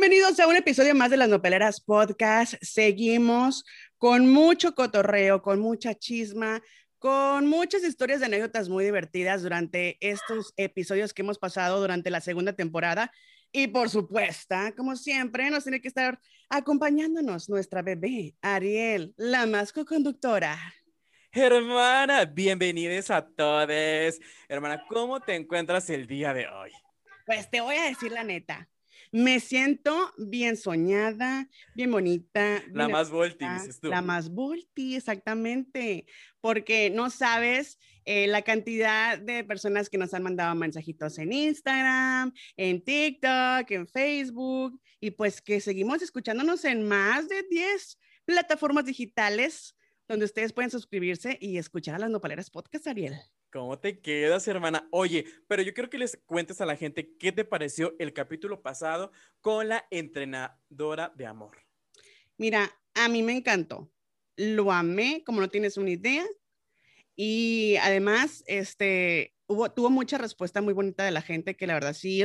bienvenidos a un episodio más de Las Nopeleras Podcast. Seguimos con mucho cotorreo, con mucha chisma, con muchas historias de anécdotas muy divertidas durante estos episodios que hemos pasado durante la segunda temporada. Y por supuesto, como siempre, nos tiene que estar acompañándonos nuestra bebé, Ariel, la más co-conductora. Hermana, bienvenidos a todos. Hermana, ¿cómo te encuentras el día de hoy? Pues te voy a decir la neta. Me siento bien soñada, bien bonita. La más volti, dices tú. La más volti, exactamente. Porque no sabes la cantidad de personas que nos han mandado mensajitos en Instagram, en TikTok, en Facebook. Y pues que seguimos escuchándonos en más de 10 plataformas digitales donde ustedes pueden suscribirse y escuchar a Las Nopeleras Podcast, Ariel. ¿Cómo te quedas, hermana? Oye, pero yo quiero que les cuentes a la gente qué te pareció el capítulo pasado con la entrenadora de amor. Mira, a mí me encantó. Lo amé, como no tienes una idea. Y además, tuvo mucha respuesta muy bonita de la gente que la verdad sí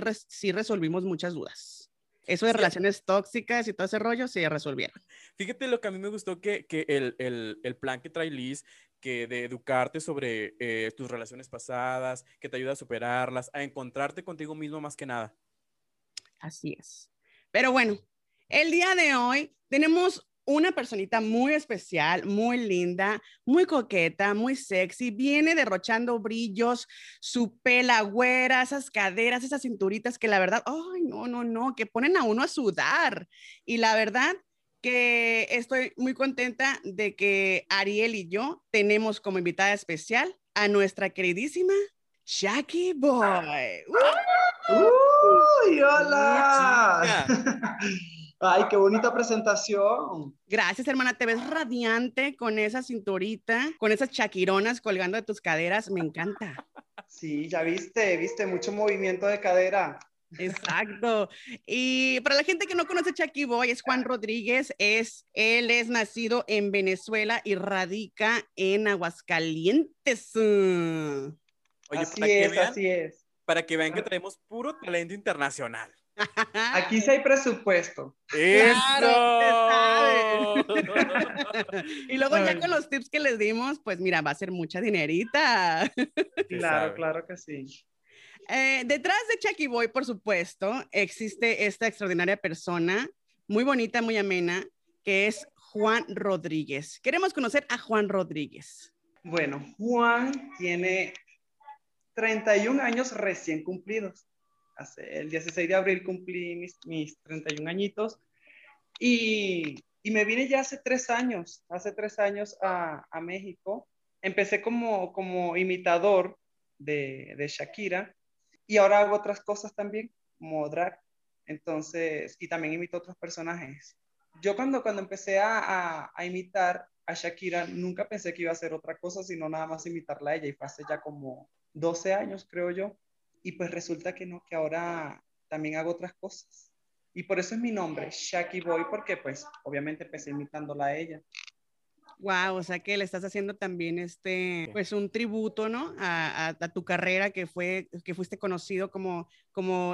resolvimos muchas dudas. Eso de relaciones tóxicas y todo ese rollo se resolvieron. Fíjate lo que a mí me gustó, que el plan que trae Liz, que de educarte sobre tus relaciones pasadas, que te ayuda a superarlas, a encontrarte contigo mismo más que nada. Así es. Pero bueno, el día de hoy tenemos una personita muy especial, muy linda, muy coqueta, muy sexy, viene derrochando brillos, su pela güera, esas caderas, esas cinturitas que la verdad, ay, no, que ponen a uno a sudar. Y la verdad, que estoy muy contenta de que Ariel y yo tenemos como invitada especial a nuestra queridísima Jackie Boy. ¡Uy, hola! ¡Ay, qué bonita presentación! Gracias, hermana. Te ves radiante con esa cinturita, con esas chaquironas colgando de tus caderas. Me encanta. Sí, ya viste mucho movimiento de cadera. Exacto. Y para la gente que no conoce a Jackie Boy, es Juan Rodríguez, él es nacido en Venezuela y radica en Aguascalientes. Oye, así es. Para que vean que traemos puro talento internacional. Aquí sí hay presupuesto. ¡Claro! Y luego ya con los tips que les dimos, pues mira, va a ser mucha dinerita. Claro que sí. Detrás de Jackie Boy, por supuesto, existe esta extraordinaria persona, muy bonita, muy amena, que es Juan Rodríguez. Queremos conocer a Juan Rodríguez. Bueno, Juan tiene 31 años recién cumplidos. Hace el 16 de abril cumplí mis 31 añitos y me vine ya hace tres años a México. Empecé como imitador de Shakira. Y ahora hago otras cosas también, como drag, entonces, y también imito otros personajes. Yo cuando empecé a imitar a Shakira, nunca pensé que iba a hacer otra cosa, sino nada más imitarla a ella, y fue hace ya como 12 años, creo yo, y pues resulta que no, que ahora también hago otras cosas. Y por eso es mi nombre, Shakiboy, porque pues, obviamente empecé imitándola a ella. Wow, o sea que le estás haciendo también pues un tributo, ¿no? A tu carrera que fuiste conocido como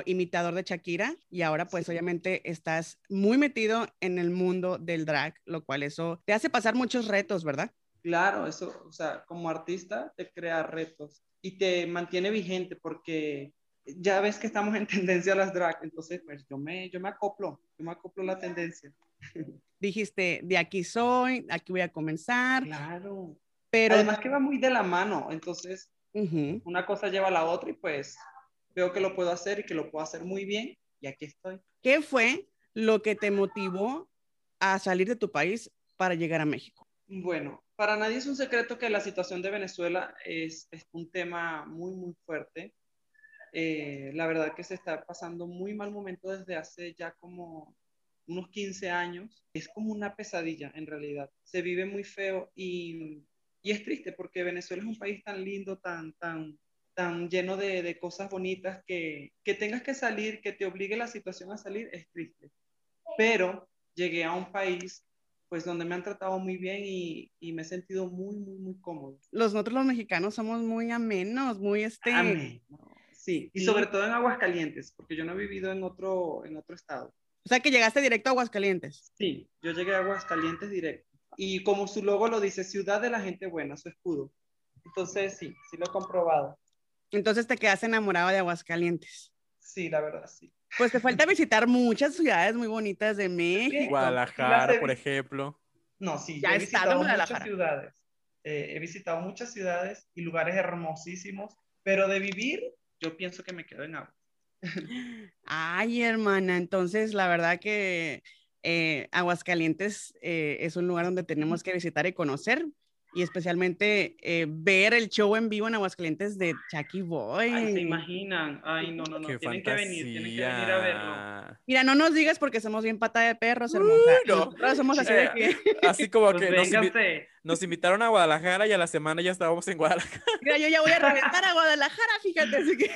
imitador de Shakira y ahora pues obviamente estás muy metido en el mundo del drag, lo cual eso te hace pasar muchos retos, ¿verdad? Claro, eso, o sea, como artista te crea retos y te mantiene vigente porque ya ves que estamos en tendencia a las drag, entonces pues yo me acoplo a la tendencia. Dijiste, de aquí soy, aquí voy a comenzar. Claro. Pero además que va muy de la mano, entonces una cosa lleva a la otra y pues veo que lo puedo hacer y que lo puedo hacer muy bien y aquí estoy. ¿Qué fue lo que te motivó a salir de tu país para llegar a México? Bueno, para nadie es un secreto que la situación de Venezuela es un tema muy, muy fuerte. La verdad que se está pasando muy mal momento desde hace ya como unos 15 años, es como una pesadilla en realidad, se vive muy feo y es triste porque Venezuela es un país tan lindo, tan lleno de cosas bonitas que tengas que salir, que te obligue la situación a salir, es triste, pero llegué a un país pues donde me han tratado muy bien y me he sentido muy, muy, muy cómodo. Nosotros los mexicanos somos muy amenos, muy Amén. Sí, y sobre todo en Aguascalientes, porque yo no he vivido en otro estado. O sea, que llegaste directo a Aguascalientes. Sí, yo llegué a Aguascalientes directo. Y como su logo lo dice, Ciudad de la Gente Buena, su escudo. Entonces, sí, sí lo he comprobado. Entonces te quedas enamorado de Aguascalientes. Sí, la verdad, sí. Pues te falta visitar muchas ciudades muy bonitas de México. Guadalajara, por ejemplo. No, sí, ya he visitado muchas ciudades. He visitado muchas ciudades y lugares hermosísimos, pero de vivir, yo pienso que me quedo en Aguas. Ay, hermana, entonces la verdad que Aguascalientes es un lugar donde tenemos que visitar y conocer, y especialmente ver el show en vivo en Aguascalientes de Jackie Boy. Ay, se imaginan. Ay, no, no, no. Tienen que venir, tienen que venir a verlo. Mira, no nos digas porque somos bien pata de perros, hermosa. No. Nosotros somos así de que... Así como pues que nos invitaron a Guadalajara y a la semana ya estábamos en Guadalajara. Mira, yo ya voy a reventar a Guadalajara, fíjate. Así que...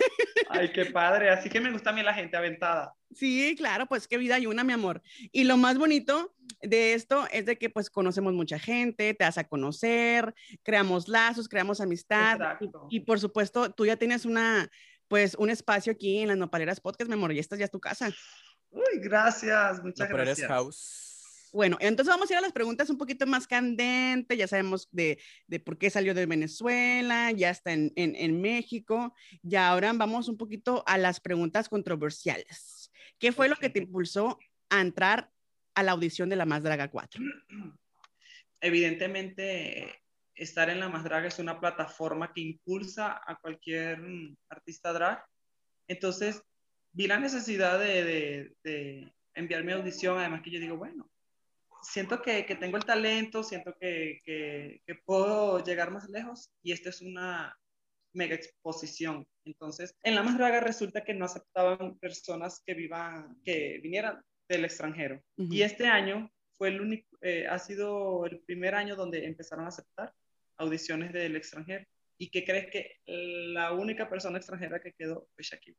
Ay, qué padre. Así que me gusta a mí la gente aventada. Sí, claro, pues qué vida hay una, mi amor. Y lo más bonito de esto es de que pues conocemos mucha gente, te vas a conocer, creamos lazos, creamos amistad. Y por supuesto, tú ya tienes un espacio aquí en Las Nopeleras Podcast, mi amor, y esta ya es tu casa. Uy, gracias, muchas gracias. House. Bueno, entonces vamos a ir a las preguntas un poquito más candentes. Ya sabemos de por qué salió de Venezuela, ya está en México, y ahora vamos un poquito a las preguntas controversiales. ¿Qué fue lo que te impulsó a entrar a la audición de La Más Draga 4? Evidentemente, estar en La Más Draga es una plataforma que impulsa a cualquier artista drag. Entonces, vi la necesidad de enviar mi audición. Además que yo digo, bueno, siento que tengo el talento, siento que puedo llegar más lejos. Y esta es una mega exposición. Entonces, en La Más Draga resulta que no aceptaban personas que vinieran del extranjero. Uh-huh. Y este año fue el único, ha sido el primer año donde empezaron a aceptar audiciones del extranjero. ¿Y qué crees? Que la única persona extranjera que quedó fue Shakira.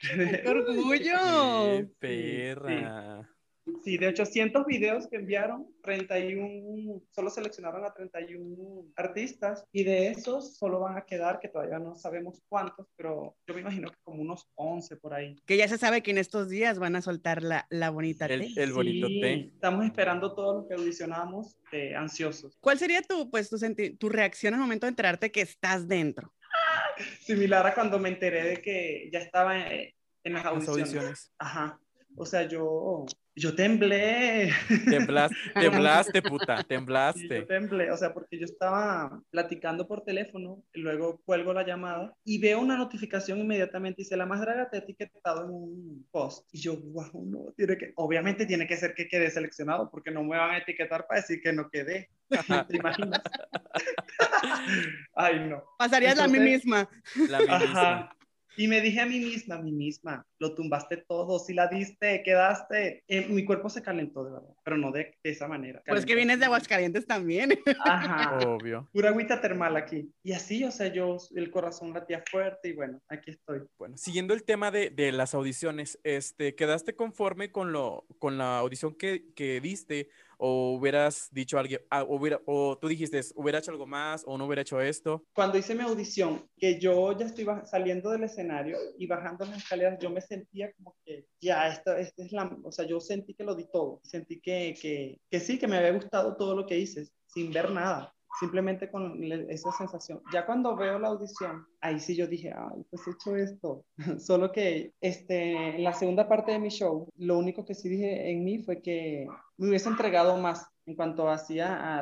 ¡Qué orgullo! ¡Qué perra! Sí, sí, de 800 videos que enviaron, 31, solo seleccionaron a 31 artistas, y de esos solo van a quedar, que todavía no sabemos cuántos, pero yo me imagino que como unos 11 por ahí. Que ya se sabe que en estos días van a soltar la bonita té. El bonito té. Estamos esperando todos los que audicionamos, ansiosos. ¿Cuál sería tu reacción al momento de enterarte que estás dentro? Similar a cuando me enteré de que ya estaba en las audiciones. Ajá. O sea, yo temblé. Temblaste, puta, temblaste. Sí, yo temblé, o sea, porque yo estaba platicando por teléfono, y luego cuelgo la llamada y veo una notificación inmediatamente, dice: La Más Draga te ha etiquetado en un post. Y yo, wow, no, obviamente tiene que ser que quede seleccionado, porque no me van a etiquetar para decir que no quedé. ¿Te imaginas? Ay, no. Pasarías entonces, la misma. Ajá. Y me dije a mí misma, lo tumbaste todo, si la diste, quedaste. Mi cuerpo se calentó, de verdad, pero no de esa manera. Calentó. Pues que vienes de Aguascalientes también. Ajá. Obvio. Pura agüita termal aquí. Y así, o sea, el corazón latía fuerte y bueno, aquí estoy. Bueno, siguiendo el tema de las audiciones, ¿quedaste conforme con la audición que diste? ¿O hubieras dicho a alguien, o tú dijiste, hubiera hecho algo más o no hubiera hecho esto? Cuando hice mi audición, que yo ya estoy saliendo del escenario y bajando las escaleras, yo me sentía como que ya, esta es la... O sea, yo sentí que lo di todo. Sentí que sí, que me había gustado todo lo que hice, sin ver nada. Simplemente con esa sensación. Ya cuando veo la audición, ahí sí yo dije, ay, pues he hecho esto. Solo que en la segunda parte de mi show, lo único que sí dije en mí fue que me hubiese entregado más en cuanto a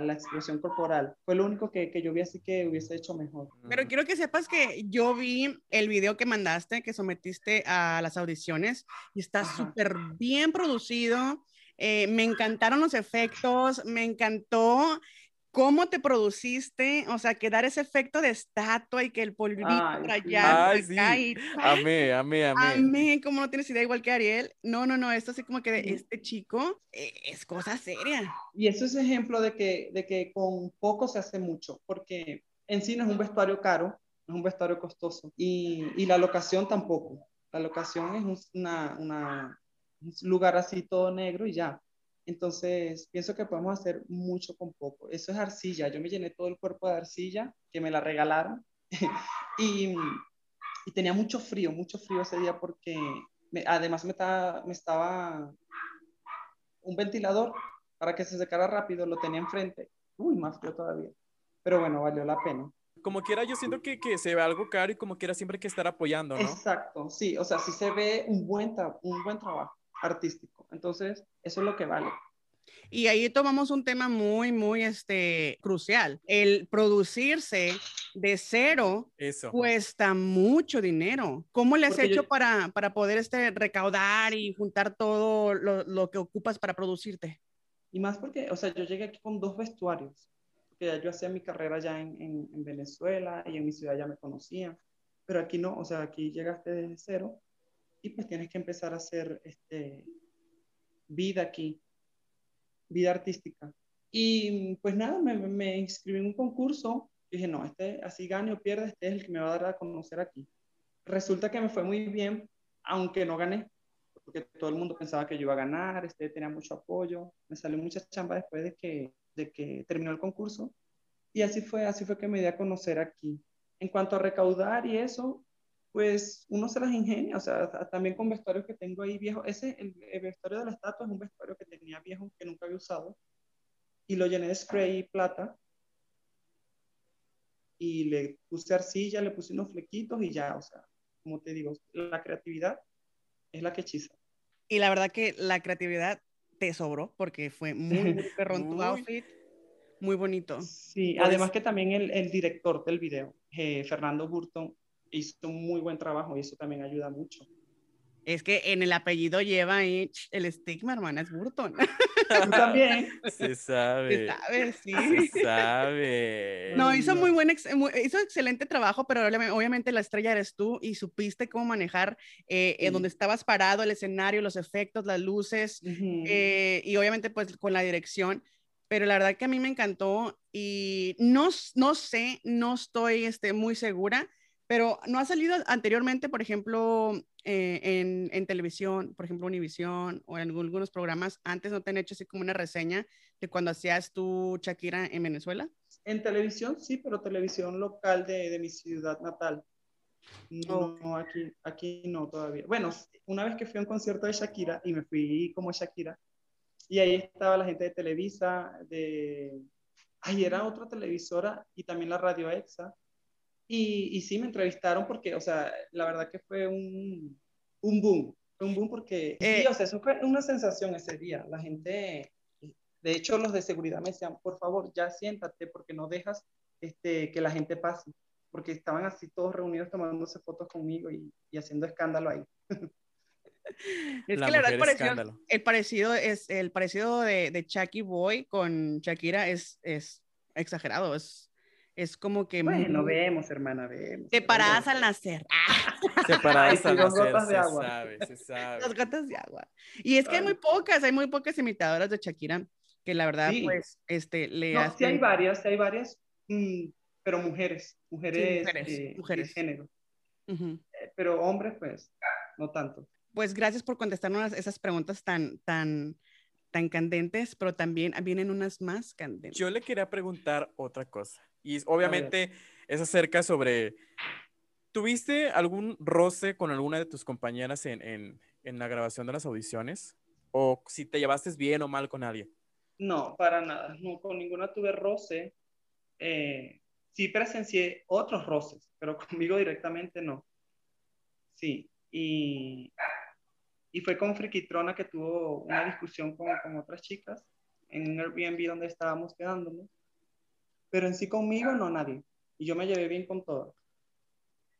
la expresión corporal. Fue lo único que yo vi, así que hubiese hecho mejor. Pero quiero que sepas que yo vi el video que mandaste, que sometiste a las audiciones, y está súper bien producido. Me encantaron los efectos, me encantó ¿cómo te produciste? O sea, que dar ese efecto de estatua y que el polvito rayado acá sí. Amé. Amé, como no tienes idea, igual que Ariel. No, esto así como que de este chico es cosa seria. Y eso es ejemplo de que con poco se hace mucho, porque en sí no es un vestuario caro, no es un vestuario costoso. Y la locación tampoco. La locación es un lugar así todo negro y ya. Entonces, pienso que podemos hacer mucho con poco. Eso es arcilla. Yo me llené todo el cuerpo de arcilla, que me la regalaron. Y tenía mucho frío ese día porque además me estaba un ventilador para que se secara rápido, lo tenía enfrente. Uy, más frío todavía. Pero bueno, valió la pena. Como quiera, yo siento que se ve algo caro y como quiera siempre hay que estar apoyando, ¿no? Exacto, sí, o sea, sí se ve un buen trabajo artístico. Entonces, eso es lo que vale. Y ahí tomamos un tema muy, muy crucial. El producirse de cero cuesta mucho dinero. ¿Cómo le has hecho para poder recaudar y juntar todo lo que ocupas para producirte? Y más porque, o sea, yo llegué aquí con 2 vestuarios. Porque ya yo hacía mi carrera ya en Venezuela y en mi ciudad ya me conocían. Pero aquí no, o sea, aquí llegaste desde cero y pues tienes que empezar a hacer vida aquí. Vida artística. Y pues nada, me inscribí en un concurso. Dije, no, así gane o pierda, este es el que me va a dar a conocer aquí. Resulta que me fue muy bien, aunque no gané, porque todo el mundo pensaba que yo iba a ganar, tenía mucho apoyo. Me salió mucha chamba después de que terminó el concurso. Y así fue que me di a conocer aquí. En cuanto a recaudar y eso, pues uno se las ingenia, o sea, también con vestuarios que tengo ahí viejos. El vestuario de la estatua es un vestuario que tenía viejo, que nunca había usado, y lo llené de spray y plata, y le puse arcilla, le puse unos flequitos y ya, o sea, como te digo, la creatividad es la que hechiza. Y la verdad que la creatividad te sobró, porque fue muy perrón tu outfit, muy bonito. Sí, pues, además que también el director del video, Fernando Burton, hizo un muy buen trabajo y eso también ayuda mucho. Es que en el apellido lleva ahí el estigma, hermana, es Burton. Tú también. Se sabe, sí. Se sabe. No, hizo muy buen, hizo excelente trabajo, pero obviamente la estrella eres tú y supiste cómo manejar donde estabas parado, el escenario, los efectos, las luces, y obviamente pues con la dirección. Pero la verdad que a mí me encantó y no estoy muy segura. Pero no ha salido anteriormente, por ejemplo, en televisión, por ejemplo, Univisión o en algunos programas, antes no te han hecho así como una reseña de cuando hacías tú Shakira en Venezuela. En televisión sí, pero televisión local de mi ciudad natal. No, aquí no todavía. Bueno, una vez que fui a un concierto de Shakira y me fui como Shakira, y ahí estaba la gente de Televisa, era otra televisora y también la Radio Exa. Y sí, me entrevistaron porque, o sea, la verdad que fue un boom porque, sí, o sea, eso fue una sensación ese día. La gente, de hecho, los de seguridad me decían, por favor, ya siéntate porque no dejas que la gente pase, porque estaban así todos reunidos tomándose fotos conmigo y haciendo escándalo ahí. Es que la verdad el parecido de Jackie Boy con Shakira es exagerado, es como que... Bueno, vemos, hermana. Separadas al nacer. Separadas al nacer, se sabe. Las gotas de agua. Y es que hay muy pocas imitadoras de Shakira, que la verdad, sí. Pues, sí hay varias, pero mujeres. De género. Uh-huh. Pero hombres, pues, no tanto. Pues gracias por contestarnos esas preguntas tan candentes, pero también vienen unas más candentes. Yo le quería preguntar otra cosa. Y obviamente es acerca sobre, ¿tuviste algún roce con alguna de tus compañeras en la grabación de las audiciones? ¿O si te llevaste bien o mal con alguien? No, para nada. No, con ninguna tuve roce. Sí presencié otros roces, pero conmigo directamente no. Sí, y fue con Friquitrona que tuvo una discusión con otras chicas en un Airbnb donde estábamos quedándonos. Pero en sí conmigo no, nadie. Y yo me llevé bien con todo.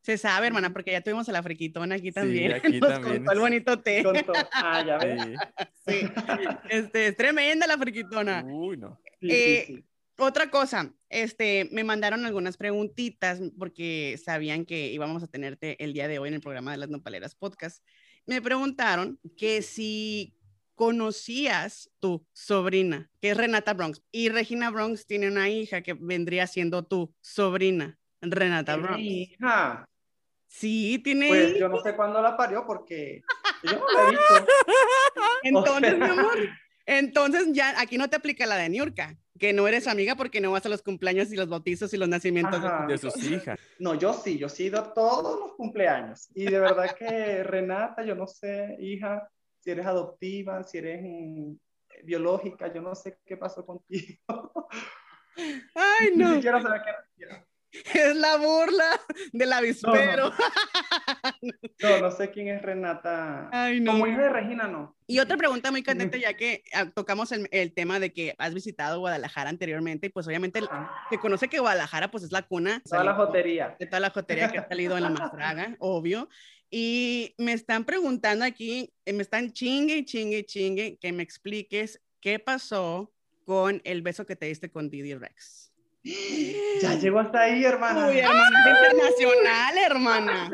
Se sabe, hermana, porque ya tuvimos a la Friquitona aquí también. Sí, aquí nos contó el bonito té. Contó. Ah, ya ves. Sí. Es tremenda la Friquitona. Uy, no. Sí. Otra cosa, me mandaron algunas preguntitas porque sabían que íbamos a tenerte el día de hoy en el programa de Las Nopeleras Podcast. Me preguntaron que si conocías tu sobrina, que es Renata Bronx, y Regina Bronx tiene una hija que vendría siendo tu sobrina, Renata Bronx. ¿Hija? Sí, tiene pues hija. Yo no sé cuándo la parió porque yo no la he visto. Entonces, mi amor, ya aquí no te aplica la de Niurka. que no eres amiga porque no vas a los cumpleaños y los bautizos y los nacimientos de sus hijas. No, yo sí he ido a todos los cumpleaños. Y de verdad que, Renata, yo no sé, hija, si eres adoptiva, si eres biológica, yo no sé qué pasó contigo. Ay, no. Ni siquiera saber qué era. Es la burla del avispero. No sé quién es Renata. Ay, no. Como hija de Regina, no. Y otra pregunta muy candente, ya que tocamos el tema de que has visitado Guadalajara anteriormente, y pues obviamente se conoce que Guadalajara pues es la cuna de toda la jotería que ha salido en La Más Draga, obvio. Y me están preguntando aquí, me están chingue, que me expliques qué pasó con el beso que te diste con Didi Rex. Ya llegó hasta ahí, hermana. Uy, hermana, internacional, hermana.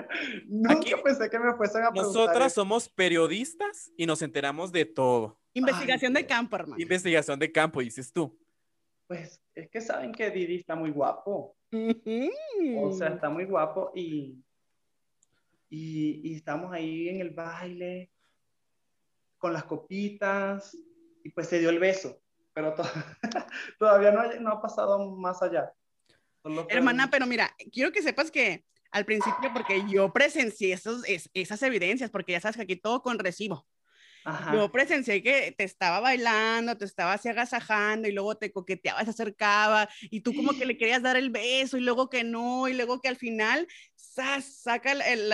Nunca aquí pensé que me fuesen a preguntar. Nosotras somos periodistas y nos enteramos de todo. Investigación de campo, hermana. Investigación de campo, dices tú. Pues es que saben que Didi está muy guapo. O sea, está muy guapo y estamos ahí en el baile con las copitas y pues se dio el beso. Pero todavía no ha pasado más allá. Hermana, pero mira, quiero que sepas que al principio, porque yo presencié esas evidencias, porque ya sabes que aquí todo con recibo. Ajá. Yo presencié que te estaba bailando, te estaba así agasajando y luego te coqueteaba, se acercaba y tú como que le querías dar el beso y luego que no, y luego que al final saca el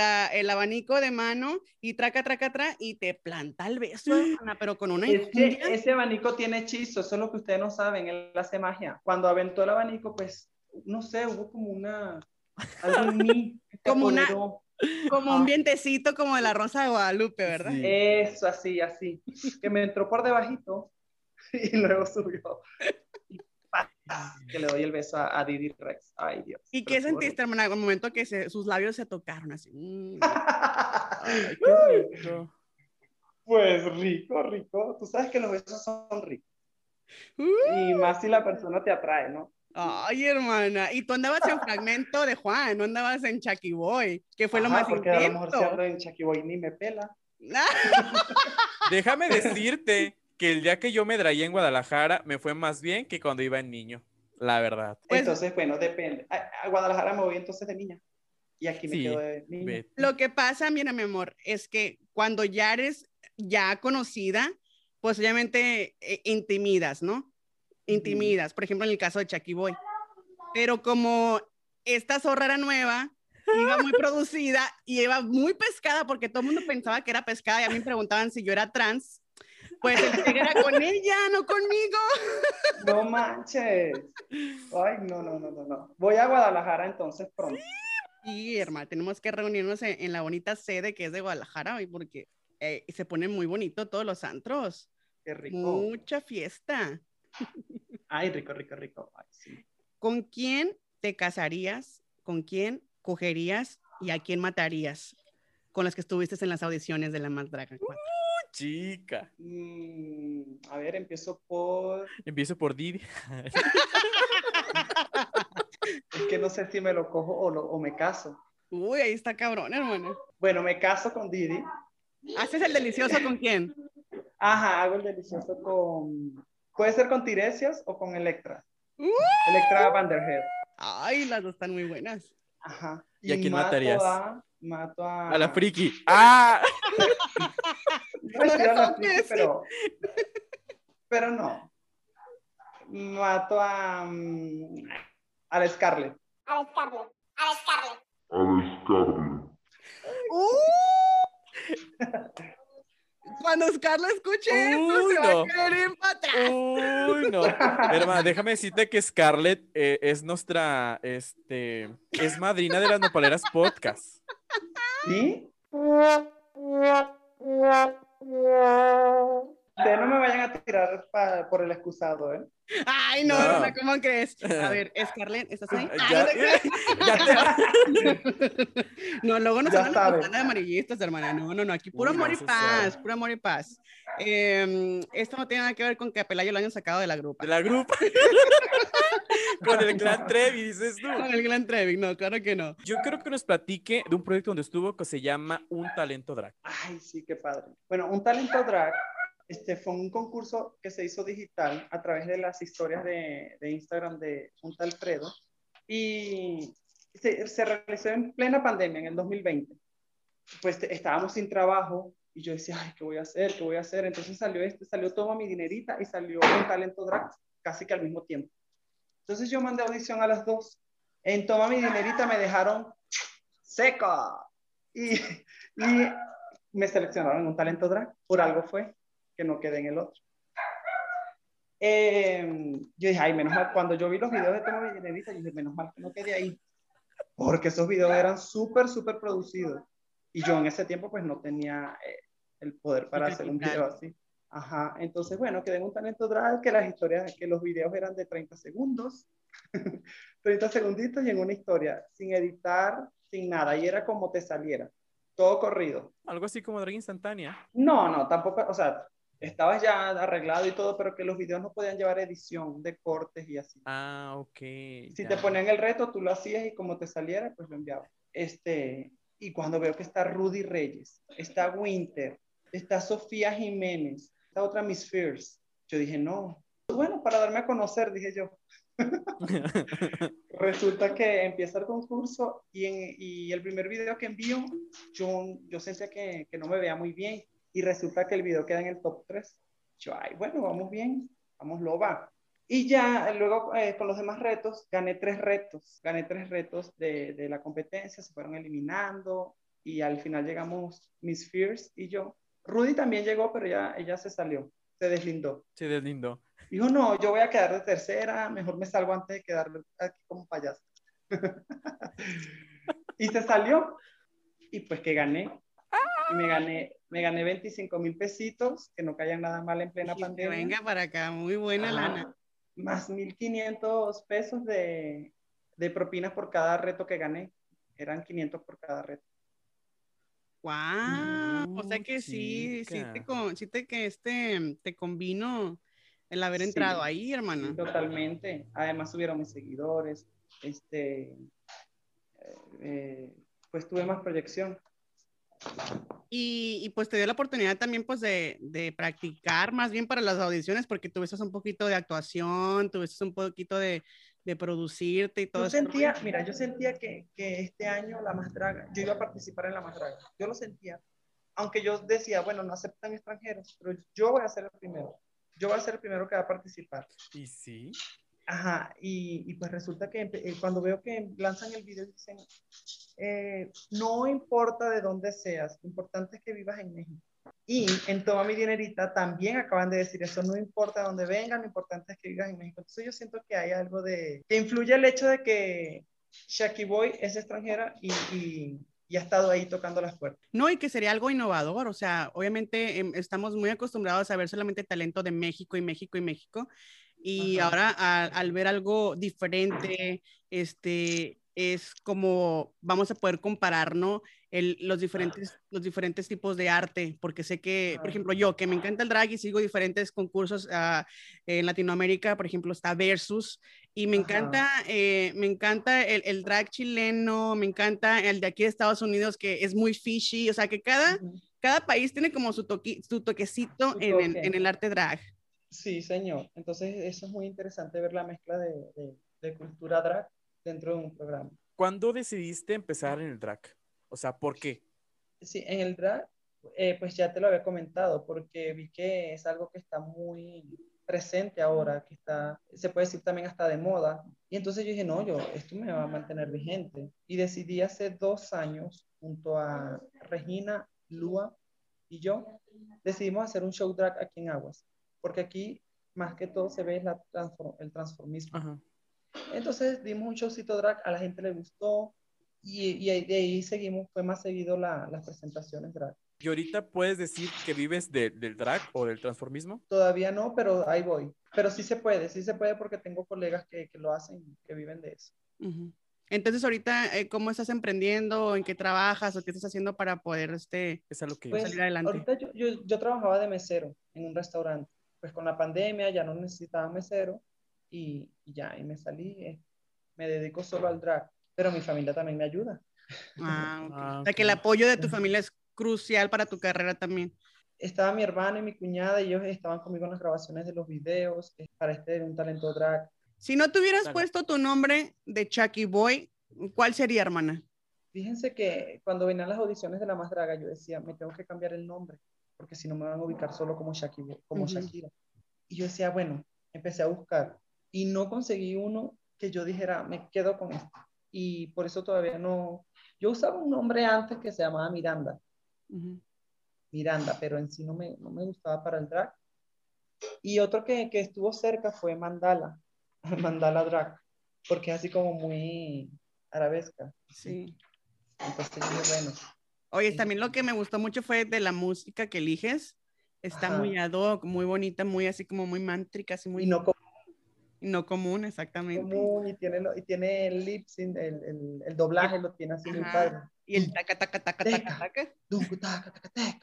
abanico de mano y traca y te planta el beso, hermana, pero con una injuria. Ese abanico tiene hechizo, eso es lo que ustedes no saben, él hace magia. Cuando aventó el abanico, pues, no sé, hubo como algo en mí. Como un vientecito como de La Rosa de Guadalupe, ¿verdad? Sí. Eso, así. Que me entró por debajito y luego subió. Y que le doy el beso a Didi Rex. Ay, Dios. ¿Y qué sentiste, hermana, en el momento que sus labios se tocaron así? Ay, qué rico. Pues rico. Tú sabes que los besos son ricos. Y más si la persona te atrae, ¿no? Ay, hermana, y tú andabas en Fragmento de Juan, no andabas en Shakiboy, que fue lo más porque intento. A lo mejor si hablo en Shakiboy ni me pela. Déjame decirte que el día que yo me dragué en Guadalajara me fue más bien que cuando iba en niño, la verdad. Entonces, bueno, depende. A Guadalajara me voy entonces de niña. Y aquí me quedo de niña. Vete. Lo que pasa, mira, mi amor, es que cuando ya eres ya conocida, pues obviamente intimidas, ¿no? Por ejemplo, en el caso de Shakiboy. Pero como esta zorra era nueva, iba muy producida y iba muy pescada, porque todo el mundo pensaba que era pescada y a mí me preguntaban si yo era trans, pues el que era con ella, no conmigo. No manches. Ay, no. Voy a Guadalajara entonces pronto. Sí, hermana, tenemos que reunirnos en la bonita sede que es de Guadalajara, porque se pone muy bonito todos los antros. Qué rico. Mucha fiesta. Ay, rico. Ay, sí. ¿Con quién te casarías? ¿Con quién cogerías? ¿Y a quién matarías? Con las que estuviste en las audiciones de La Más Draga 4. Chica. A ver, empiezo por Didi. Es que no sé si me lo cojo o me caso. Uy, ahí está cabrón, hermano. Bueno, me caso con Didi. ¿Haces el delicioso con quién? Ajá, hago el delicioso con... Puede ser con Tiresias o con Electra. Electra Vanderhead. Ay, las dos están muy buenas. Ajá. ¿Y a quién matarías? Mato a la friki. ¡Ah! no a la friki, pero no. Mato a la Scarlet. A la Scarlet. Cuando Scarlet escuche esto, se va a querer ir para atrás. Uy, no. Hermana, déjame decirte que Scarlet es nuestra, es madrina de Las Nopeleras Podcast. ¿Sí? Ustedes no me vayan a tirar por el excusado, ¿eh? Ay, no, hermana, ¿cómo crees? A ver, Scarlet, ¿estás ahí? Ya. No, luego nos van a contar de amarillistas, hermana. No, aquí puro amor y paz, puro amor y paz. Esto no tiene nada que ver con que a Pelayo lo hayan sacado de la grupa. De la grupa. Con el Gran Trevi, dices tú. Con el Gran Trevi, no, claro que no. Yo creo que nos platique de un proyecto donde estuvo que se llama Un Talento Drag. Ay, sí, qué padre. Bueno, Un Talento Drag fue un concurso que se hizo digital a través de las historias de Instagram de un tal Fredo, y se realizó en plena pandemia, en el 2020. Pues estábamos sin trabajo, y yo decía, ay, ¿qué voy a hacer? ¿Qué voy a hacer? Entonces salió Toma Mi Dinerita y salió Un Talento Drag casi que al mismo tiempo. Entonces yo mandé audición a las dos. En Toma Mi Dinerita me dejaron seca. Y me seleccionaron en Un Talento Drag. Por algo fue que no quedé en el otro. Yo dije, ay, menos mal. Cuando yo vi los videos de Toma Mi Dinerita, yo dije, menos mal que no quedé ahí. Porque esos videos eran súper, súper producidos. Y yo en ese tiempo pues no tenía el poder para hacer un video así. Ajá, entonces bueno, quedé en Un Talento Drag, que las historias, que los videos eran de 30 segundos, 30 segunditos y en una historia, sin editar, sin nada, y era como te saliera, todo corrido. Algo así como drag instantánea. No, tampoco, o sea, estabas ya arreglado y todo, pero que los videos no podían llevar edición de cortes y así. Ah, ok. Si ya te ponían el reto, tú lo hacías y como te saliera, pues lo enviabas. Y cuando veo que está Rudy Reyes, está Winter, está Sofía Jiménez, está otra Miss Fierce, yo dije, no. Bueno, para darme a conocer, dije yo. Resulta que empieza el concurso y el primer video que envío, yo sentía que no me veía muy bien y resulta que el video queda en el top 3. Yo, ay, bueno, vamos bien, vamos loba. Y ya luego con los demás retos, gané tres retos de la competencia, se fueron eliminando y al final llegamos Miss Fierce y yo. Rudy también llegó, pero ella se salió, se deslindó. Se deslindó. Dijo, no, yo voy a quedar de tercera, mejor me salgo antes de quedar aquí como payaso. Y se salió y pues que gané. Y me gané 25,000 pesitos, que no caían nada mal en plena pandemia. Venga para acá, muy buena lana. Más 1,500 pesos de propinas por cada reto que gané. Eran 500 por cada reto. ¡Guau! Wow, o sea que sí te convino el haber entrado ahí, hermana. Totalmente. Además subieron mis seguidores. Pues tuve más proyección. Y pues te dio la oportunidad también pues de practicar más bien para las audiciones, porque tuviste un poquito de actuación, tuviste un poquito de producirte y todo eso. Yo sentía que este año La Más Draga, yo iba a participar en La Más Draga, yo lo sentía, aunque yo decía, bueno, no aceptan extranjeros, pero yo voy a ser el primero, que va a participar. Y sí. Ajá, y pues resulta que cuando veo que lanzan el video dicen, no importa de dónde seas, lo importante es que vivas en México. Y en Toma Mi Dinerita también acaban de decir eso, no importa de dónde vengan, lo importante es que vivas en México. Entonces yo siento que hay algo que influye el hecho de que Shakiboy es extranjera y ha estado ahí tocando las puertas. No, y que sería algo innovador, o sea, obviamente estamos muy acostumbrados a ver solamente talento de México y México y México. Y ajá, ahora al ver algo diferente, es como vamos a poder comparar, ¿no? los diferentes tipos de arte, porque sé que, por ejemplo, yo que me encanta el drag y sigo diferentes concursos en Latinoamérica, por ejemplo, está Versus, y me encanta el drag chileno, me encanta el de aquí de Estados Unidos, que es muy fishy, o sea que cada país tiene como su toquecito en el arte drag. Sí, señor. Entonces, eso es muy interesante, ver la mezcla de cultura drag dentro de un programa. ¿Cuándo decidiste empezar en el drag? O sea, ¿por qué? Sí, en el drag, pues ya te lo había comentado, porque vi que es algo que está muy presente ahora, que está, se puede decir también hasta de moda. Y entonces yo dije, no, esto me va a mantener vigente. Y decidí hace 2 años, junto a Regina, Lua y yo, decidimos hacer un show drag aquí en Aguas, porque aquí más que todo se ve el transformismo. Ajá. Entonces dimos un showcito drag, a la gente le gustó y de ahí seguimos, fue más seguido las presentaciones drag. ¿Y ahorita puedes decir que vives del drag o del transformismo? Todavía no, pero ahí voy. Pero sí se puede porque tengo colegas que lo hacen, que viven de eso. Uh-huh. Entonces ahorita, ¿cómo estás emprendiendo? ¿En qué trabajas? ¿O qué estás haciendo para poder salir adelante? Ahorita yo trabajaba de mesero en un restaurante. Pues con la pandemia ya no necesitaba mesero y me salí, me dedico solo al drag, pero mi familia también me ayuda. Ah, okay. O sea que el apoyo de tu familia es crucial para tu carrera también. estaba mi hermano y mi cuñada y ellos estaban conmigo en las grabaciones de los videos para Un Talento Drag. Si no te hubieras puesto tu nombre de Jackie Boy, ¿cuál sería, hermana? Fíjense que cuando venían las audiciones de La Más Draga, yo decía, me tengo que cambiar el nombre, porque si no me van a ubicar solo como, Shakira. Y yo decía, bueno, empecé a buscar, y no conseguí uno que yo dijera, me quedo con este. Y por eso todavía no... Yo usaba un nombre antes que se llamaba Miranda. Miranda, pero en sí no me gustaba para el drag. Y otro que estuvo cerca fue Mandala. Mandala Drag. Porque es así como muy arabesca. Sí. Entonces, bueno. Oye, también lo que me gustó mucho fue de la música que eliges. Está muy ad hoc, muy bonita, muy así como muy mántrica. Así muy... Y no común. No común, exactamente. Común, y tiene el lip sync, el doblaje lo tiene así muy padre. Y el taca, taca, taca, taca, taca. Taca, taca, taca.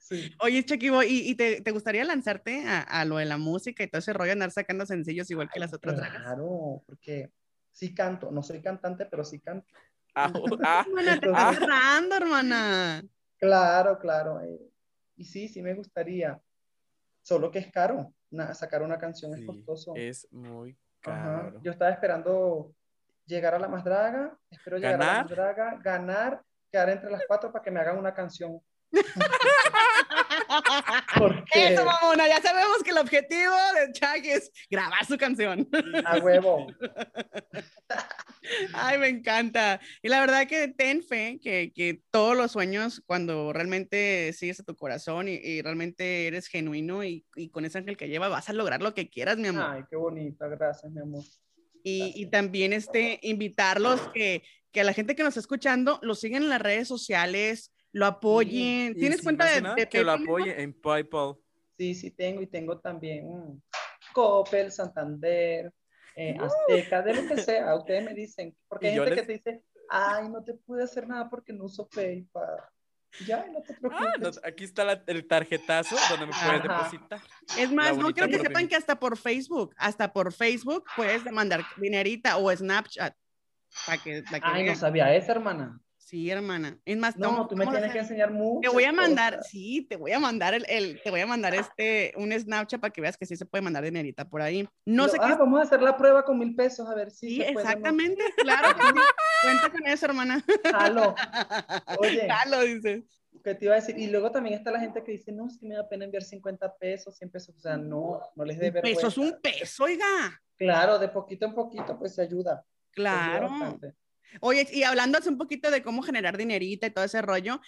Sí. Oye, Shakiboy, ¿y te gustaría lanzarte a lo de la música y todo ese rollo, andar sacando sencillos igual que las otras dragas? Claro, porque sí canto, no soy cantante, pero sí canto. Hermana, te estás cerrando, hermana. Claro. Y sí me gustaría, solo que es caro. Sacar una canción es costoso. Es muy caro. Ajá. Yo estaba esperando llegar a La Más Draga, espero llegar a La Más Draga, ganar, quedar entre las 4 para que me hagan una canción. Eso, mamona, ya sabemos que el objetivo de Shaki es grabar su canción. A huevo. Ay, me encanta. Y la verdad que ten fe que todos los sueños, cuando realmente sigues a tu corazón y realmente eres genuino y con ese ángel que lleva, vas a lograr lo que quieras, mi amor. Ay, qué bonita, gracias, mi amor. Y también invitarlos que a la gente que nos está escuchando lo sigan en las redes sociales, lo apoyen. ¿Tienes cuenta de que lo apoyen en PayPal? Sí, tengo. Y tengo también Coppel, Santander, Azteca, de lo que sea. Ustedes me dicen, porque hay gente que te dice, ay, no te pude hacer nada porque no uso PayPal. Ya, no te preocupes. Aquí está el tarjetazo donde me puedes depositar. Es más, no creo que sepan que hasta por Facebook puedes mandar dinerita o Snapchat. Ay, no sabía eso, hermana. Sí, hermana. Es más, no, tú me tienes que enseñar mucho. Te voy a mandar un Snapchat para que veas que sí se puede mandar dinerita por ahí. Vamos a hacer la prueba con 1,000 pesos a ver si. Sí, se puede, exactamente, ¿no? Claro. Cuenta con eso, hermana. Jalo. Oye. Jalo, dices. ¿Qué te iba a decir? Y luego también está la gente que dice, no, sí me da pena enviar 50 pesos, 100 pesos. O sea, no les dé vergüenza. Eso es un peso, oiga. Claro, de poquito en poquito, pues se ayuda. Claro. Oye, y hablando hace un poquito de cómo generar dinerita y todo ese rollo,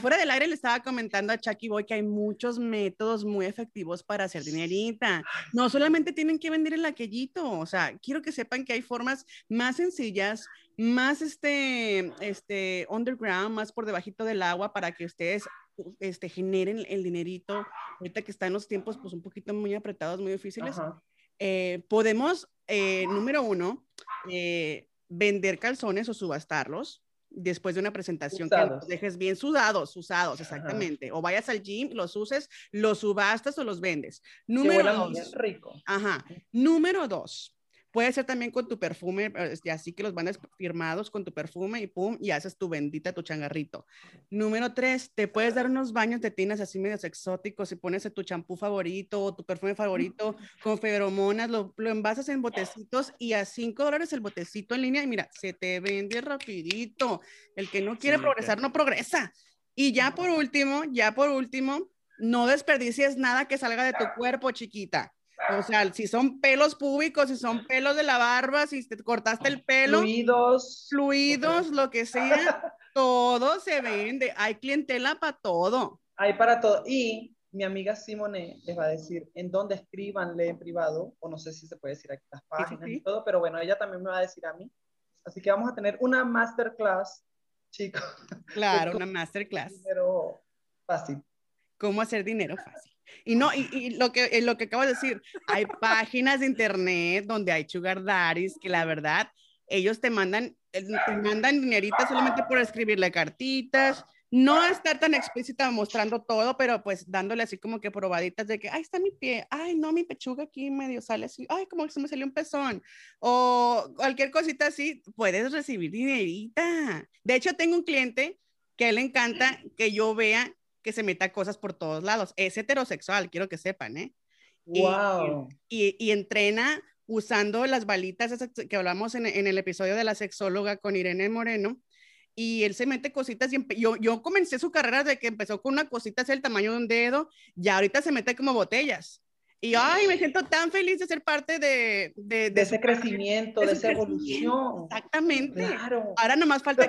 fuera del aire le estaba comentando a Shakiboy que hay muchos métodos muy efectivos para hacer dinerita. No solamente tienen que vender el aquellito, o sea, quiero que sepan que hay formas más sencillas, más underground, más por debajito del agua para que ustedes generen el dinerito. Ahorita que están los tiempos pues un poquito muy apretados, muy difíciles, podemos, número uno, vender calzones o subastarlos después de una presentación, usados. Que los dejes bien usados, exactamente. Ajá. O vayas al gym, los uses, los subastas o los vendes. Número dos, puede ser también con tu perfume, así que los mandas firmados con tu perfume y pum, y haces tu changarrito. Número 3, te puedes dar unos baños de tinas así medios exóticos y pones tu champú favorito o tu perfume favorito con feromonas, lo envasas en botecitos y a $5 el botecito en línea y mira, se te vende rapidito. El que no quiere progresar no progresa. Y ya por último, no desperdicies nada que salga de tu cuerpo, chiquita. O sea, si son pelos públicos, si son pelos de la barba, si te cortaste el pelo, fluidos, lo que sea, todo se vende. Hay clientela para todo. Hay para todo. Y mi amiga Simone les va a decir en dónde, escríbanle en privado, o no sé si se puede decir aquí las páginas y todo, pero bueno, ella también me va a decir a mí. Así que vamos a tener una masterclass, chicos. Claro, una masterclass. Pero fácil. Cómo hacer dinero fácil. Y lo que acabo de decir, hay páginas de internet donde hay sugar daddies que la verdad, ellos te mandan dinerita solamente por escribirle cartitas, no estar tan explícita mostrando todo, pero pues dándole así como que probaditas de que, ay, está mi pie, ay, no, mi pechuga aquí medio sale así, ay, como que se me salió un pezón, o cualquier cosita así, puedes recibir dinerita. De hecho, tengo un cliente que a él le encanta que yo vea que se meta cosas por todos lados. Es heterosexual, quiero que sepan, ¿eh? Wow. Y entrena usando las balitas esas que hablamos en el episodio de la sexóloga con Irene Moreno, y él se mete cositas, y yo comencé su carrera de que empezó con una cosita del tamaño de un dedo, y ahorita se mete como botellas. Y ay, me siento tan feliz de ser parte de ese crecimiento, de esa evolución. Exactamente. Claro. Ahora nomás falta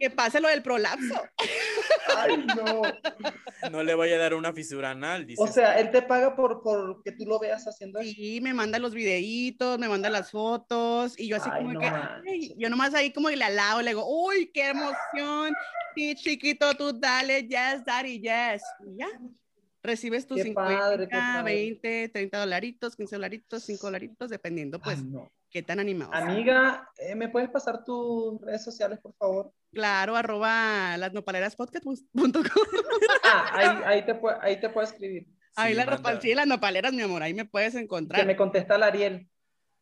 que pase lo del prolapso. Ay, no. No le vaya a dar una fisura anal, dice. O sea, él te paga por que tú lo veas haciendo eso. Sí, me manda los videitos, me manda las fotos, y yo así, ay, como no, que, ay, yo nomás ahí como le alabo, le digo, uy, qué emoción. Sí, chiquito, tú dale, yes, daddy, yes. Y ya. Recibes tus 50, 20, 30 dolaritos, 15 dolaritos, 5 dolaritos, dependiendo, pues, qué tan animado. Amiga, ¿me puedes pasar tus redes sociales, por favor? Claro, @lasnopeleras.podcast.com. Ah, ahí te puedo escribir. Ahí sí, sí, las nopaleras, mi amor, ahí me puedes encontrar. Que me contesta el Ariel.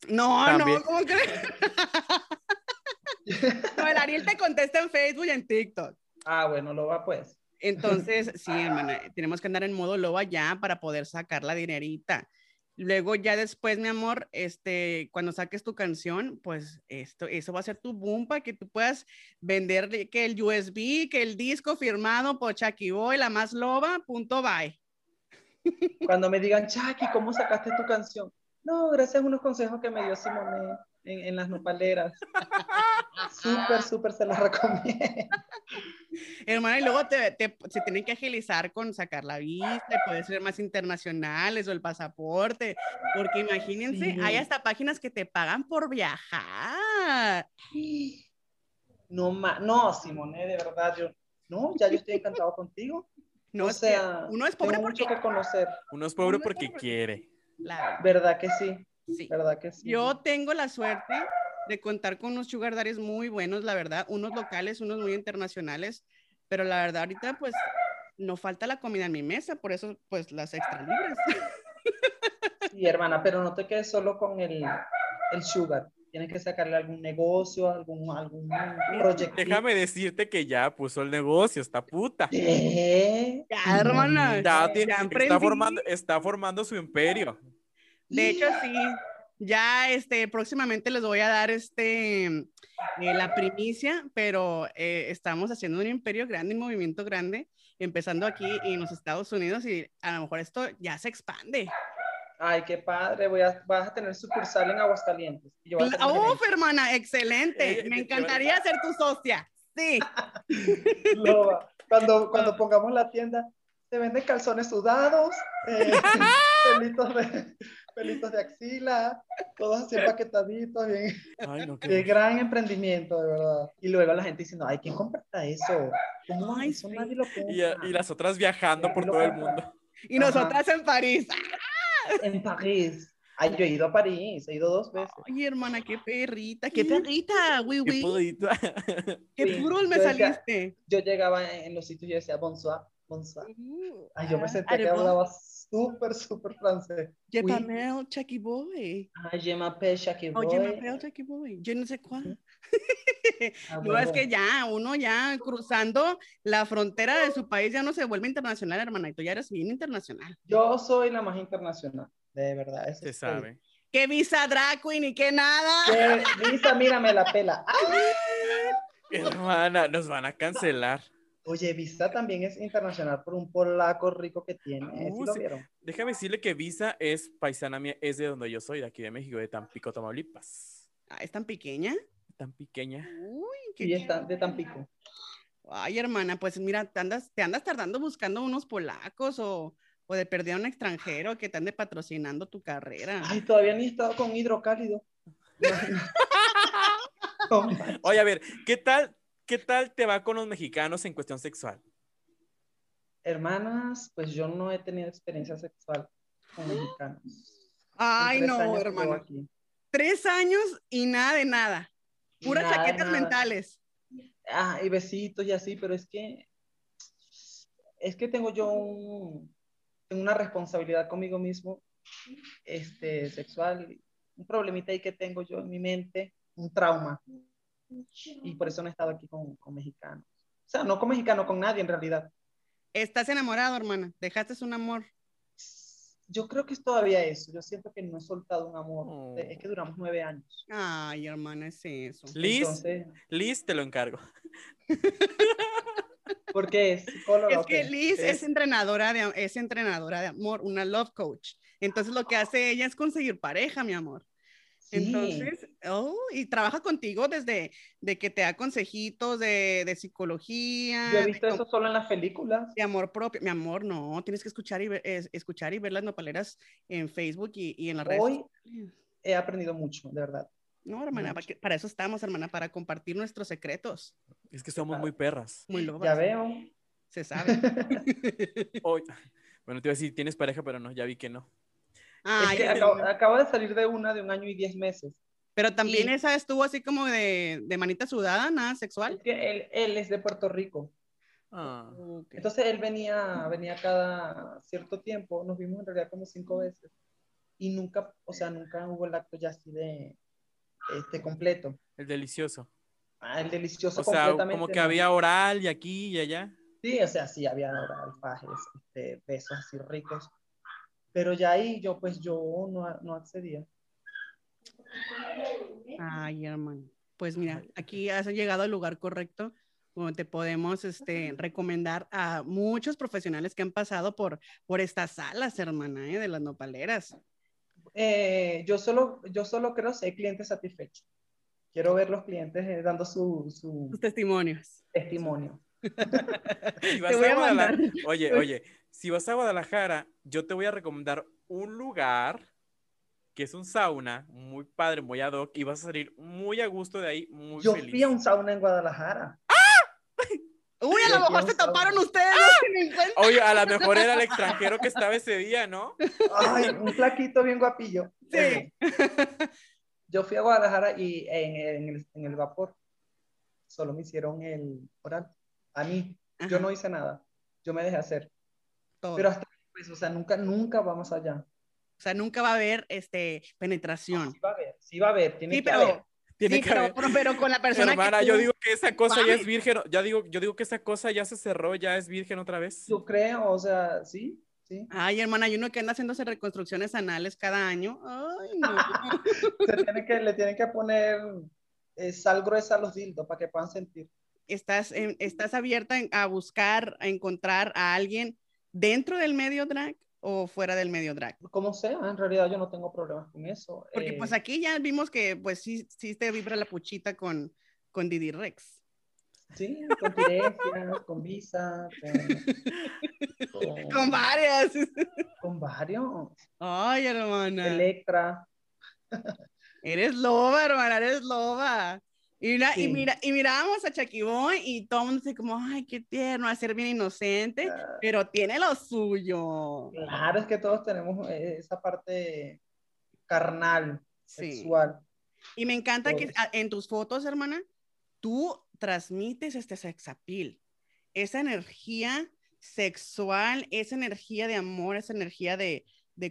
No, también. No, ¿cómo crees? No, el Ariel te contesta en Facebook y en TikTok. Ah, bueno, lo va, pues. Entonces, sí, hermana, tenemos que andar en modo loba ya para poder sacar la dinerita. Luego ya después, mi amor, cuando saques tu canción, pues eso va a ser tu boom para que tú puedas vender que el USB, que el disco firmado por Shakiboy, la más loba, .by. Cuando me digan, Shaki, ¿cómo sacaste tu canción? No, gracias a unos consejos que me dio Simone en las nopaleras. súper se las recomiendo. Hermana, y luego se tienen que agilizar con sacar la visa, puede ser más internacionales o el pasaporte, porque imagínense, sí. Hay hasta páginas que te pagan por viajar. No, Simone, de verdad, yo estoy encantado contigo. No, o sea, uno es pobre porque que conocer. Uno es pobre porque quiere. La verdad que sí. Sí. ¿Verdad que sí? Yo tengo la suerte de contar con unos sugar daddies muy buenos, la verdad, unos locales, unos muy internacionales, pero la verdad ahorita pues no falta la comida en mi mesa, por eso pues las extra libres. Sí, hermana, pero no te quedes solo con el sugar, tienes que sacarle algún negocio, algún proyecto. Déjame decirte que ya puso el negocio, esta puta. ¿Qué? Ya, hermana. Está formando su imperio. De hecho, sí, ya próximamente les voy a dar la primicia, pero estamos haciendo un imperio grande, un movimiento grande, empezando aquí en los Estados Unidos, y a lo mejor esto ya se expande. Ay, qué padre, vas a tener sucursal en Aguascalientes. ¡Uf, hermana! ¡Excelente! Me encantaría ser tu socia, sí. Loba, cuando pongamos la tienda, te venden calzones sudados, pelitos de axila, todos así empaquetaditos, bien. Ay, no, qué gran emprendimiento, de verdad. Y luego la gente diciendo, ay, ¿quién compra eso? ¿Cómo ay, eso? Sí. Nadie lo compra. Y las otras viajando por todo el mundo. Y ajá. Nosotras en París. ¡Ah! En París. Ay, yo he ido a París, he ido 2 veces. Ay, hermana, qué perrita, oui, oui. Qué pudita. Qué puro me saliste. Yo llegaba en los sitios y yo decía, bonsoir. Ay, yo me sentía que hablaba súper francés. Je m'appelle Shakiboy. Ay, je m'appelle Shakiboy. Oh, je m'appelle Shakiboy. Yo no sé cuál. No, es que ya, uno ya cruzando la frontera de su país ya no se vuelve internacional, hermana. Y tú ya eres bien internacional. Yo soy la más internacional, de verdad. Eso se sabe. ¡Qué visa drag queen y qué nada! ¡Qué visa, mira, me la pela! ¡Ay! Hermana, nos van a cancelar. Oye, Visa también es internacional por un polaco rico que tiene. ¿Sí lo vieron? Déjame decirle que Visa es paisana mía, es de donde yo soy, de aquí de México, de Tampico, Tamaulipas. Ah, ¿es tan pequeña? Tan pequeña. Uy, qué sí, está de Tampico. Ay, hermana, pues mira, te andas tardando buscando unos polacos o de perder a un extranjero que te ande patrocinando tu carrera. Ay, todavía ni he estado con hidrocálido. Oye, a ver, ¿Qué tal te va con los mexicanos en cuestión sexual? Hermanas, pues yo no he tenido experiencia sexual con mexicanos. Ay, no, hermano. 3 años y nada de nada. Puras chaquetas mentales. Ah, y besitos y así, pero es que tengo yo una responsabilidad conmigo mismo, sexual, un problemita ahí que tengo yo en mi mente, un trauma. Y por eso no he estado aquí con mexicanos. O sea, no con mexicano, con nadie en realidad. Estás enamorado, hermana. Dejaste un amor. Yo creo que es todavía eso. Yo siento que no he soltado un amor. Oh. Es que duramos 9 años. Ay, hermana, es eso. Liz, entonces... Liz, te lo encargo. Porque es psicóloga. Es que Liz es entrenadora de amor, una love coach. Entonces lo que hace ella es conseguir pareja, mi amor. Sí. Entonces, y trabaja contigo desde de que te da consejitos de psicología. Yo he visto eso solo en las películas. De amor propio. Mi amor, no, tienes que escuchar y ver Las Nopeleras en Facebook y en las redes. Hoy he aprendido mucho, de verdad. No, hermana, para eso estamos, hermana, para compartir nuestros secretos. Es que somos muy perras. Muy lobas. Ya veo. Se sabe. Bueno, te iba a decir, tienes pareja, pero no, ya vi que no. Ah, es que acabo de salir de una de 1 año y 10 meses. Pero también y... esa estuvo así como de manita sudada, nada sexual. Es que él es de Puerto Rico. Ah, okay. Entonces él venía cada cierto tiempo. Nos vimos en realidad como 5 veces. Y nunca, o sea, nunca hubo el acto ya así de completo. El delicioso. Ah, el delicioso, o sea, como que había oral y aquí y allá. Sí, o sea, sí, había oral, fajes, besos así ricos. Pero ya ahí yo no accedía. Ay, hermano. Pues mira, aquí has llegado al lugar correcto. Bueno, te podemos recomendar a muchos profesionales que han pasado por estas salas, hermana, de Las Nopeleras. Yo solo creo ser cliente satisfecho. Quiero ver los clientes dando sus testimonios. Testimonio. Si vas a Guadalajara, oye, si vas a Guadalajara, yo te voy a recomendar un lugar que es un sauna muy padre, muy ad hoc, y vas a salir muy a gusto de ahí, muy feliz. Yo fui a un sauna en Guadalajara. ¡Ah! Uy, a lo mejor se taparon ustedes. ¡Ah! Oye, a lo mejor era el extranjero que estaba ese día, ¿no? Ay, un flaquito bien guapillo. Sí. Yo fui a Guadalajara y en el vapor solo me hicieron el oral. A mí, Ajá. Yo no hice nada. Yo me dejé hacer. Todo. Pero hasta después, o sea, nunca va más allá. O sea, nunca va a haber penetración. No, sí va a haber. Tiene que haber. Pero con la persona, hermana, que tú... yo digo que esa cosa ya es virgen. Yo digo que esa cosa ya se cerró, ya es virgen otra vez. Yo creo, o sea, sí. Sí. Ay, hermana, hay uno que anda haciéndose reconstrucciones anales cada año. Ay, no. le tienen que poner sal gruesa a los dildos para que puedan sentir. ¿Estás abierta a buscar, a encontrar a alguien dentro del medio drag o fuera del medio drag? Como sea, en realidad yo no tengo problemas con eso. Porque pues aquí ya vimos que pues sí te vibra la puchita con Didi Rex. Sí, con Tirencias, con Visa, con varias. Con varios. Ay, hermana. Electra. Eres loba, hermana, eres loba. Y mirábamos a Jackie Boy y todo el mundo se como, ay, qué tierno, va a ser bien inocente, pero tiene lo suyo. Claro, es que todos tenemos esa parte carnal, sexual. Y me encanta que en tus fotos, hermana, tú transmites sexapil, esa energía sexual, esa energía de amor, esa energía de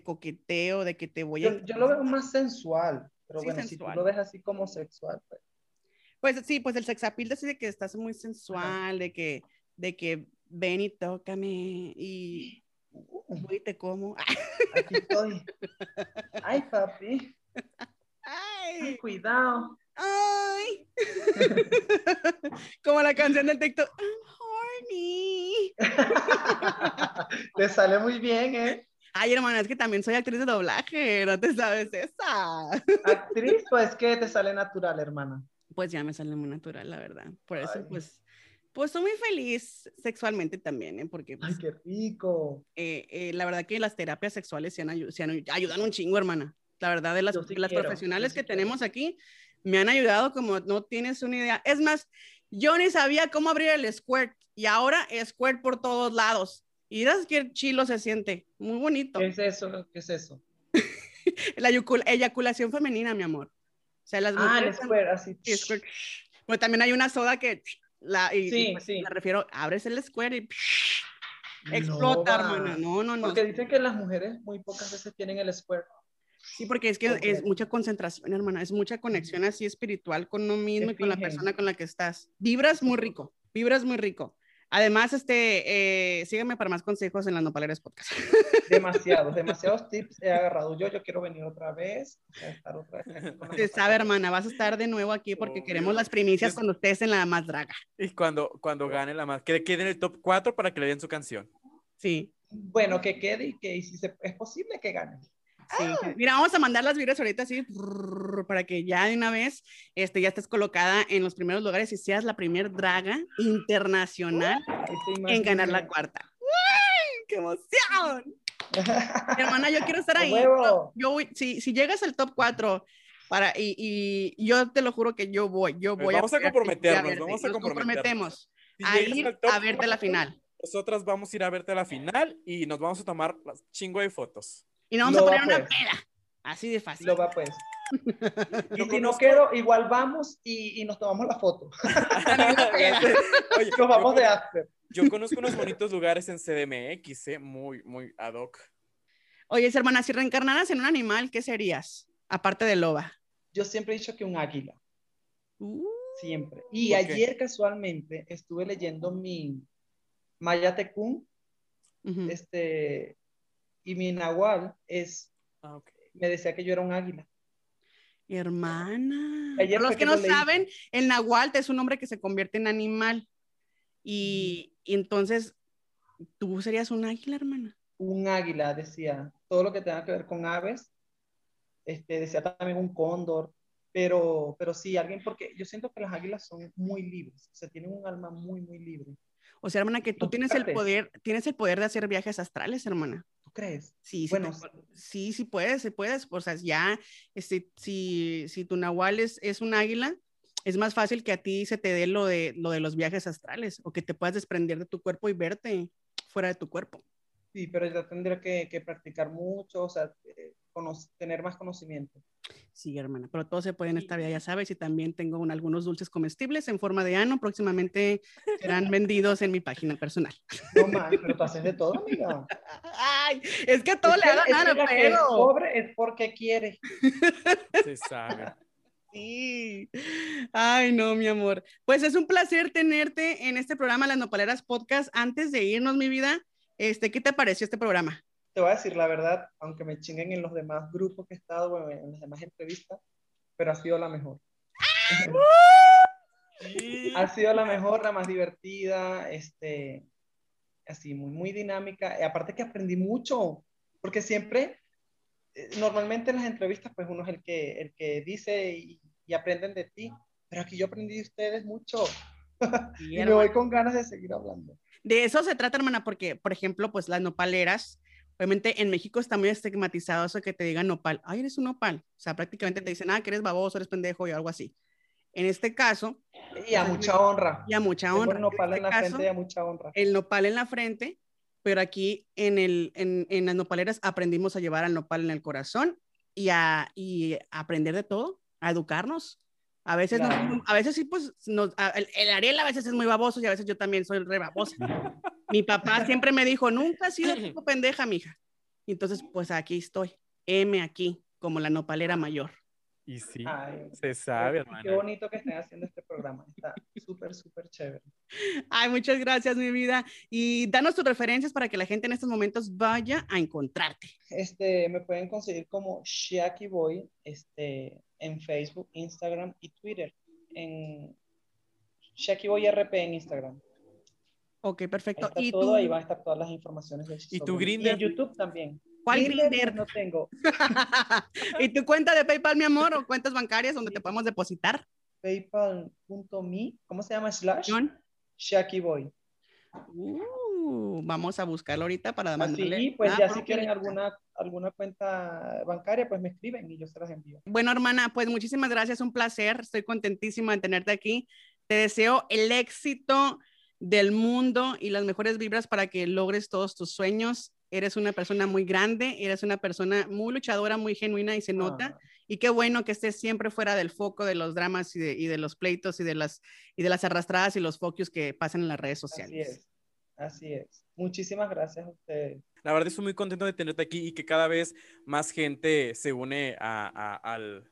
coqueteo, de que te voy a... Yo lo veo más sensual, pero sí, bueno, sensual. Si tú lo ves así como sexual. Pues sí, pues el sexapil decide que estás muy sensual, de que ven y tócame y... Uy, te como. Aquí estoy. Ay, papi. Ay, cuidado. Ay. Como la canción del TikTok. I'm horny. Te sale muy bien, ¿eh? Ay, hermana, es que también soy actriz de doblaje, ¿no te sabes esa? Actriz, pues que te sale natural, hermana. Pues ya me sale muy natural, la verdad. Por eso, pues soy muy feliz sexualmente también, ¿eh? Porque... Pues, ¡ay, qué rico! La verdad que las terapias sexuales ayudan un chingo, hermana. La verdad, de las profesionales que tenemos aquí, me han ayudado como no tienes una idea. Es más, yo ni sabía cómo abrir el squirt y ahora squirt por todos lados. Y dirás que chilo se siente muy bonito. ¿Qué es eso? La eyaculación femenina, mi amor. O sea, las mujeres. Ah, el squirt, así. Bueno, también hay una soda que me refiero, abres el squirt y explota, hermana. No. Porque dicen que las mujeres muy pocas veces tienen el squirt. Sí, porque es que es mucha concentración, hermana, es mucha conexión así espiritual con uno mismo y con la persona con la que estás. Vibras muy rico. vibras muy rico. Además, sígueme para más consejos en Las Nopeleras Podcast. Demasiados tips he agarrado. Yo quiero venir otra vez. Se sabe, hermana, vas a estar de nuevo aquí porque queremos las primicias cuando estés en La Más Draga. Y cuando gane La Más, que quede en el top 4 para que le den su canción. Sí. Bueno, que quede y que es posible que gane. Sí. Mira, vamos a mandar las vibras ahorita así para que ya de una vez ya estés colocada en los primeros lugares y seas la primer draga internacional en ganar la cuarta. ¡Uy, qué emoción! Hermana, yo quiero estar ahí. Yo voy, si llegas al top 4 y yo te lo juro que yo voy. Vamos a comprometernos a ir a verte a la final. Nosotras vamos a ir a verte a la final y nos vamos a tomar chingo de fotos. Y nos vamos a poner una peda. Así de fácil. Lo va pues. Y si no quiero, igual vamos y nos tomamos la foto. Oye, nos vamos de after. Yo conozco unos bonitos lugares en CDMX, muy, muy ad hoc. Oye, hermana, si reencarnaras en un animal, ¿qué serías? Aparte de loba. Yo siempre he dicho que un águila. Siempre. Y ayer casualmente estuve leyendo mi Maya Tecún. Y mi nahual me decía que yo era un águila. Hermana. Para los que no saben, el nahual es un hombre que se convierte en animal. Y entonces, ¿tú serías un águila, hermana? Un águila, decía. Todo lo que tenga que ver con aves. Decía también un cóndor. Pero sí, porque yo siento que las águilas son muy libres. O sea, tienen un alma muy, muy libre. O sea, hermana, que tú tienes el poder de hacer viajes astrales, hermana. ¿Crees? Sí, bueno, sí puedes, o sea, ya, si tu nahual es un águila, es más fácil que a ti se te dé lo de los viajes astrales, o que te puedas desprender de tu cuerpo y verte fuera de tu cuerpo. Sí, pero ya tendría que practicar mucho, o sea, tener más conocimiento. Sí, hermana, pero todo se puede en esta vida, ya sabes, y también tengo algunos dulces comestibles en forma de ano, próximamente serán vendidos en mi página personal. No más, pero tú haces de todo, amiga. Ay, es que todo le hagan ano, pero... Es pobre, es porque quiere. Se sabe. Sí. Ay, no, mi amor. Pues es un placer tenerte en este programa Las Nopeleras Podcast. Antes de irnos, mi vida, ¿qué te pareció este programa? Te voy a decir la verdad, aunque me chinguen en los demás grupos que he estado, en las demás entrevistas, pero ha sido la mejor. Ha sido la mejor, la más divertida, así, muy, muy dinámica. Y aparte que aprendí mucho, porque siempre, normalmente en las entrevistas, pues uno es el que dice y aprenden de ti, pero aquí yo aprendí de ustedes mucho. Y me voy con ganas de seguir hablando. De eso se trata, hermana, porque, por ejemplo, pues las nopaleras, obviamente en México está muy estigmatizado eso que te digan nopal. Ay, eres un nopal. O sea, prácticamente te dicen, que eres baboso, eres pendejo y algo así. En este caso... Y a mucha honra. Y a mucha honra. El nopal en la frente y a mucha honra. El nopal en la frente, pero aquí en las nopaleras aprendimos a llevar al nopal en el corazón y a aprender de todo, a educarnos. A veces, claro. A veces sí, pues, el Ariel a veces es muy baboso y a veces yo también soy re babosa. Mi papá siempre me dijo, nunca has sido tipo pendeja, mija. Y entonces, pues, aquí estoy. M aquí, como la nopalera mayor. Y sí, ay, se sabe, hermana. Qué bonito que estén haciendo este programa. Está súper, súper chévere. Ay, muchas gracias, mi vida. Y danos tus referencias para que la gente en estos momentos vaya a encontrarte. Me pueden conseguir como Shakiboy, en Facebook, Instagram y Twitter. En Shakiboy RP en Instagram. Ok, perfecto. Ahí está ¿Y todo, tú? Ahí van a estar todas las informaciones. ¿Y tu Grindr? Y en YouTube también. ¿Cuál Grindr? No tengo. ¿Y tu cuenta de PayPal, mi amor, o cuentas bancarias donde te podemos depositar? Paypal.me, ¿cómo se llama? / Shakiboy. Vamos a buscarlo ahorita para mandarle. Sí, pues ya si quieren alguna cuenta bancaria, pues me escriben y yo se las envío. Bueno, hermana, pues muchísimas gracias, un placer. Estoy contentísima de tenerte aquí. Te deseo el éxito del mundo y las mejores vibras para que logres todos tus sueños. Eres una persona muy grande, eres una persona muy luchadora, muy genuina y se nota. Y qué bueno que estés siempre fuera del foco de los dramas y de los pleitos y de las arrastradas y los focus que pasan en las redes sociales. Así es. Muchísimas gracias a ustedes. La verdad estoy muy contento de tenerte aquí y que cada vez más gente se une a, a, al,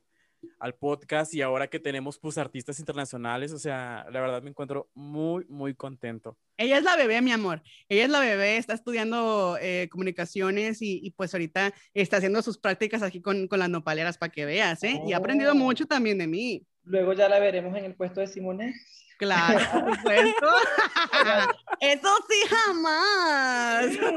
al podcast, y ahora que tenemos pues artistas internacionales, o sea, la verdad me encuentro muy, muy contento. Ella es la bebé, mi amor, ella es la bebé, está estudiando comunicaciones y pues ahorita está haciendo sus prácticas aquí con las nopaleras para que veas, ¿eh? Oh. Y ha aprendido mucho también de mí. Luego ya la veremos en el puesto de Simone. Claro, por supuesto. Eso sí, jamás. No.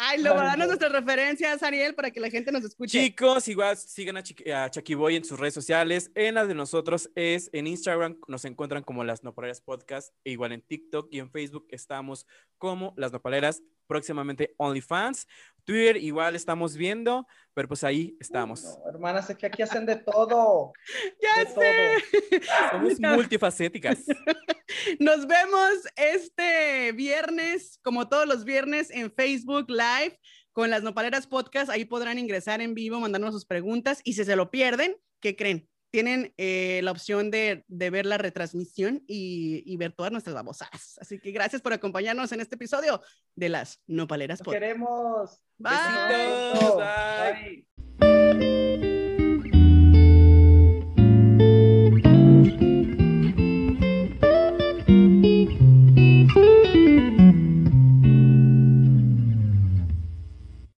Ay, lo van a dar nuestras referencias, Ariel, para que la gente nos escuche. Chicos, igual sigan a Shakiboy en sus redes sociales. En las de nosotros es en Instagram, nos encuentran como Las Nopeleras Podcast, e igual en TikTok y en Facebook estamos como Las Nopeleras, próximamente OnlyFans. Twitter igual estamos viendo, pero pues ahí estamos. No, hermanas, es que aquí hacen de todo. Ya de sé. Todo. Somos multifacéticas. Nos vemos este viernes, como todos los viernes, en Facebook Live con Las Nopaleras Podcast. Ahí podrán ingresar en vivo, mandarnos sus preguntas, y si se lo pierden, ¿qué creen? Tienen la opción de ver la retransmisión y ver todas nuestras babosadas. Así que gracias por acompañarnos en este episodio de Las Nopaleras Podcast. ¡Los queremos! ¡Bye! Bye. Bye.